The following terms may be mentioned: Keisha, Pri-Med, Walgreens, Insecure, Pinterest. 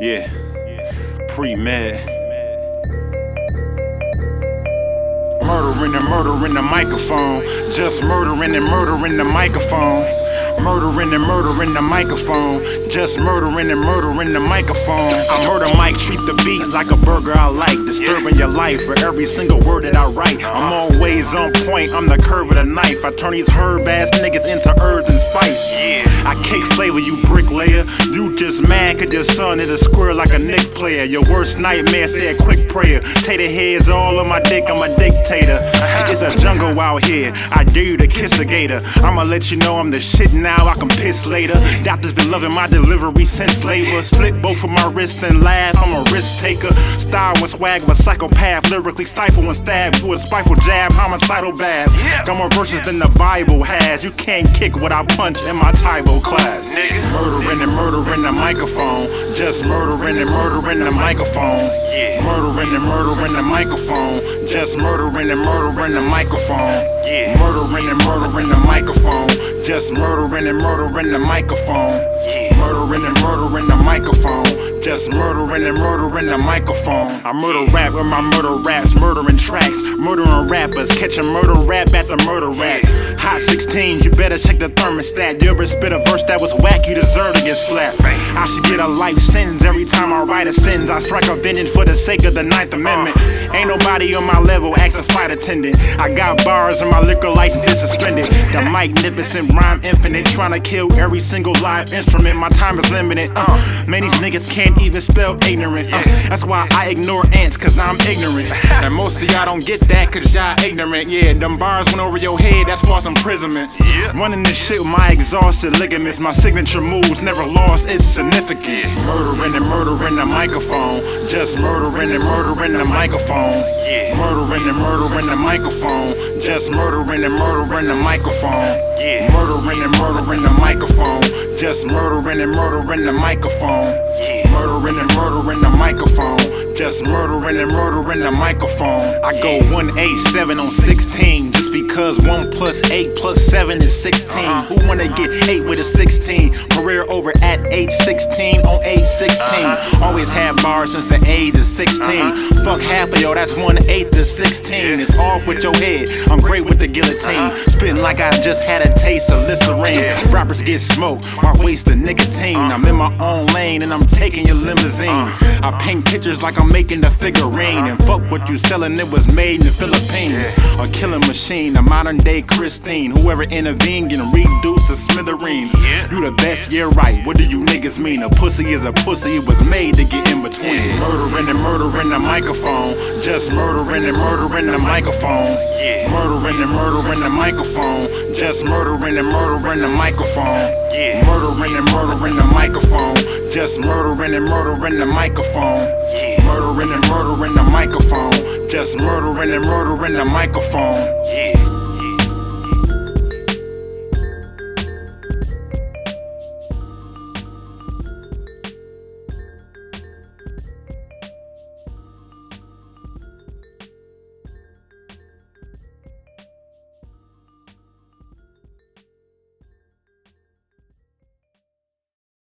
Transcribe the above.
Yeah. Pre-Med. Murdering and murdering the microphone. Just murdering and murdering the microphone. Murdering and murdering the microphone. Just murdering and murdering the microphone. I murder Mike, treat the beat like a burger I like. Disturbing your life for every single word that I write. I'm always on point, I'm the curve of the knife. I turn these herb ass niggas into herbs and spice. I kick flavor, you bricklayer. You just mad cause your son is a square like a Nick player. Your worst nightmare said quick prayer. Take the heads all on my dick, I'm a dictator. It's a jungle out here, I dare you to kiss a gator. I'ma let you know I'm the shit now, I can piss later. Doctors been loving my delivery since labor. Slit both of my wrists and laugh, I'm a risk taker. Style and swag, but psychopath. Lyrically stifle and stab with a spiteful jab, homicidal bad. Got more verses than the Bible has. You can't kick what I punch in my Tybo class. Murdering and murdering the microphone. Just murdering and murdering the microphone. Murdering and murdering the microphone. Just murdering and murdering the microphone. Murdering and murdering the microphone. Just murdering and murdering the microphone. Murdering and murdering the microphone. Just murdering and murdering the microphone. I murder rap with my murder raps, murdering tracks, murdering rappers, catching murder rap at the murder rack. Hot 16, you better check the thermostat. You ever spit a verse that was whack, you deserve to get slapped. I should get a life sentence every time I write a sentence. I strike a vengeance for the sake of the 9th Amendment. Ain't nobody on my level, acts a flight attendant. I got bars and my liquor license is suspended. The magnificent rhyme infinite, trying to kill every single live instrument. My time is limited. Man, these niggas can't even spell ignorant. That's why I ignore ants, cause I'm ignorant. And most of y'all don't get that, cause y'all ignorant. Yeah, them bars went over your head, that's false imprisonment. Running this shit with my exhausted ligaments. My signature moves never lost its significance. Murdering and murdering the microphone. Just murdering and murdering the microphone. Murdering and murdering the microphone. Just murdering and murdering the microphone. Murdering and murdering the microphone. Just murdering and murdering the microphone. Murdering and murdering the microphone. Just murdering and murdering the microphone. I go 187 on 16, just because 1 + 8 + 7 is 16. Who wanna get 8 with a 16? Career over at age 16 on age 16. Always had bars since the age of 16. Fuck half of y'all, that's 1/8 of 16. It's off with your head, I'm great with the guillotine. Spitting like I just had a taste of Listerine. Rappers get smoked, my waste of nicotine. I'm in my own lane and I'm taking your limousine. I paint pictures like I'm making a figurine. And fuck what you selling, it was made in the Philippines. A killing machine, a modern day Christine. Whoever intervened can reduce the smithereens. You the best, yeah right, what do you niggas mean? A pussy is a pussy, it was made to get in between. Murdering and murdering the microphone. Just murdering and murdering the microphone. Murdering and murdering the microphone. Just murdering and murdering the microphone. Murdering and murdering the microphone. Just murdering and murdering the microphone. Murdering and murdering the microphone. Just murdering and murdering the microphone.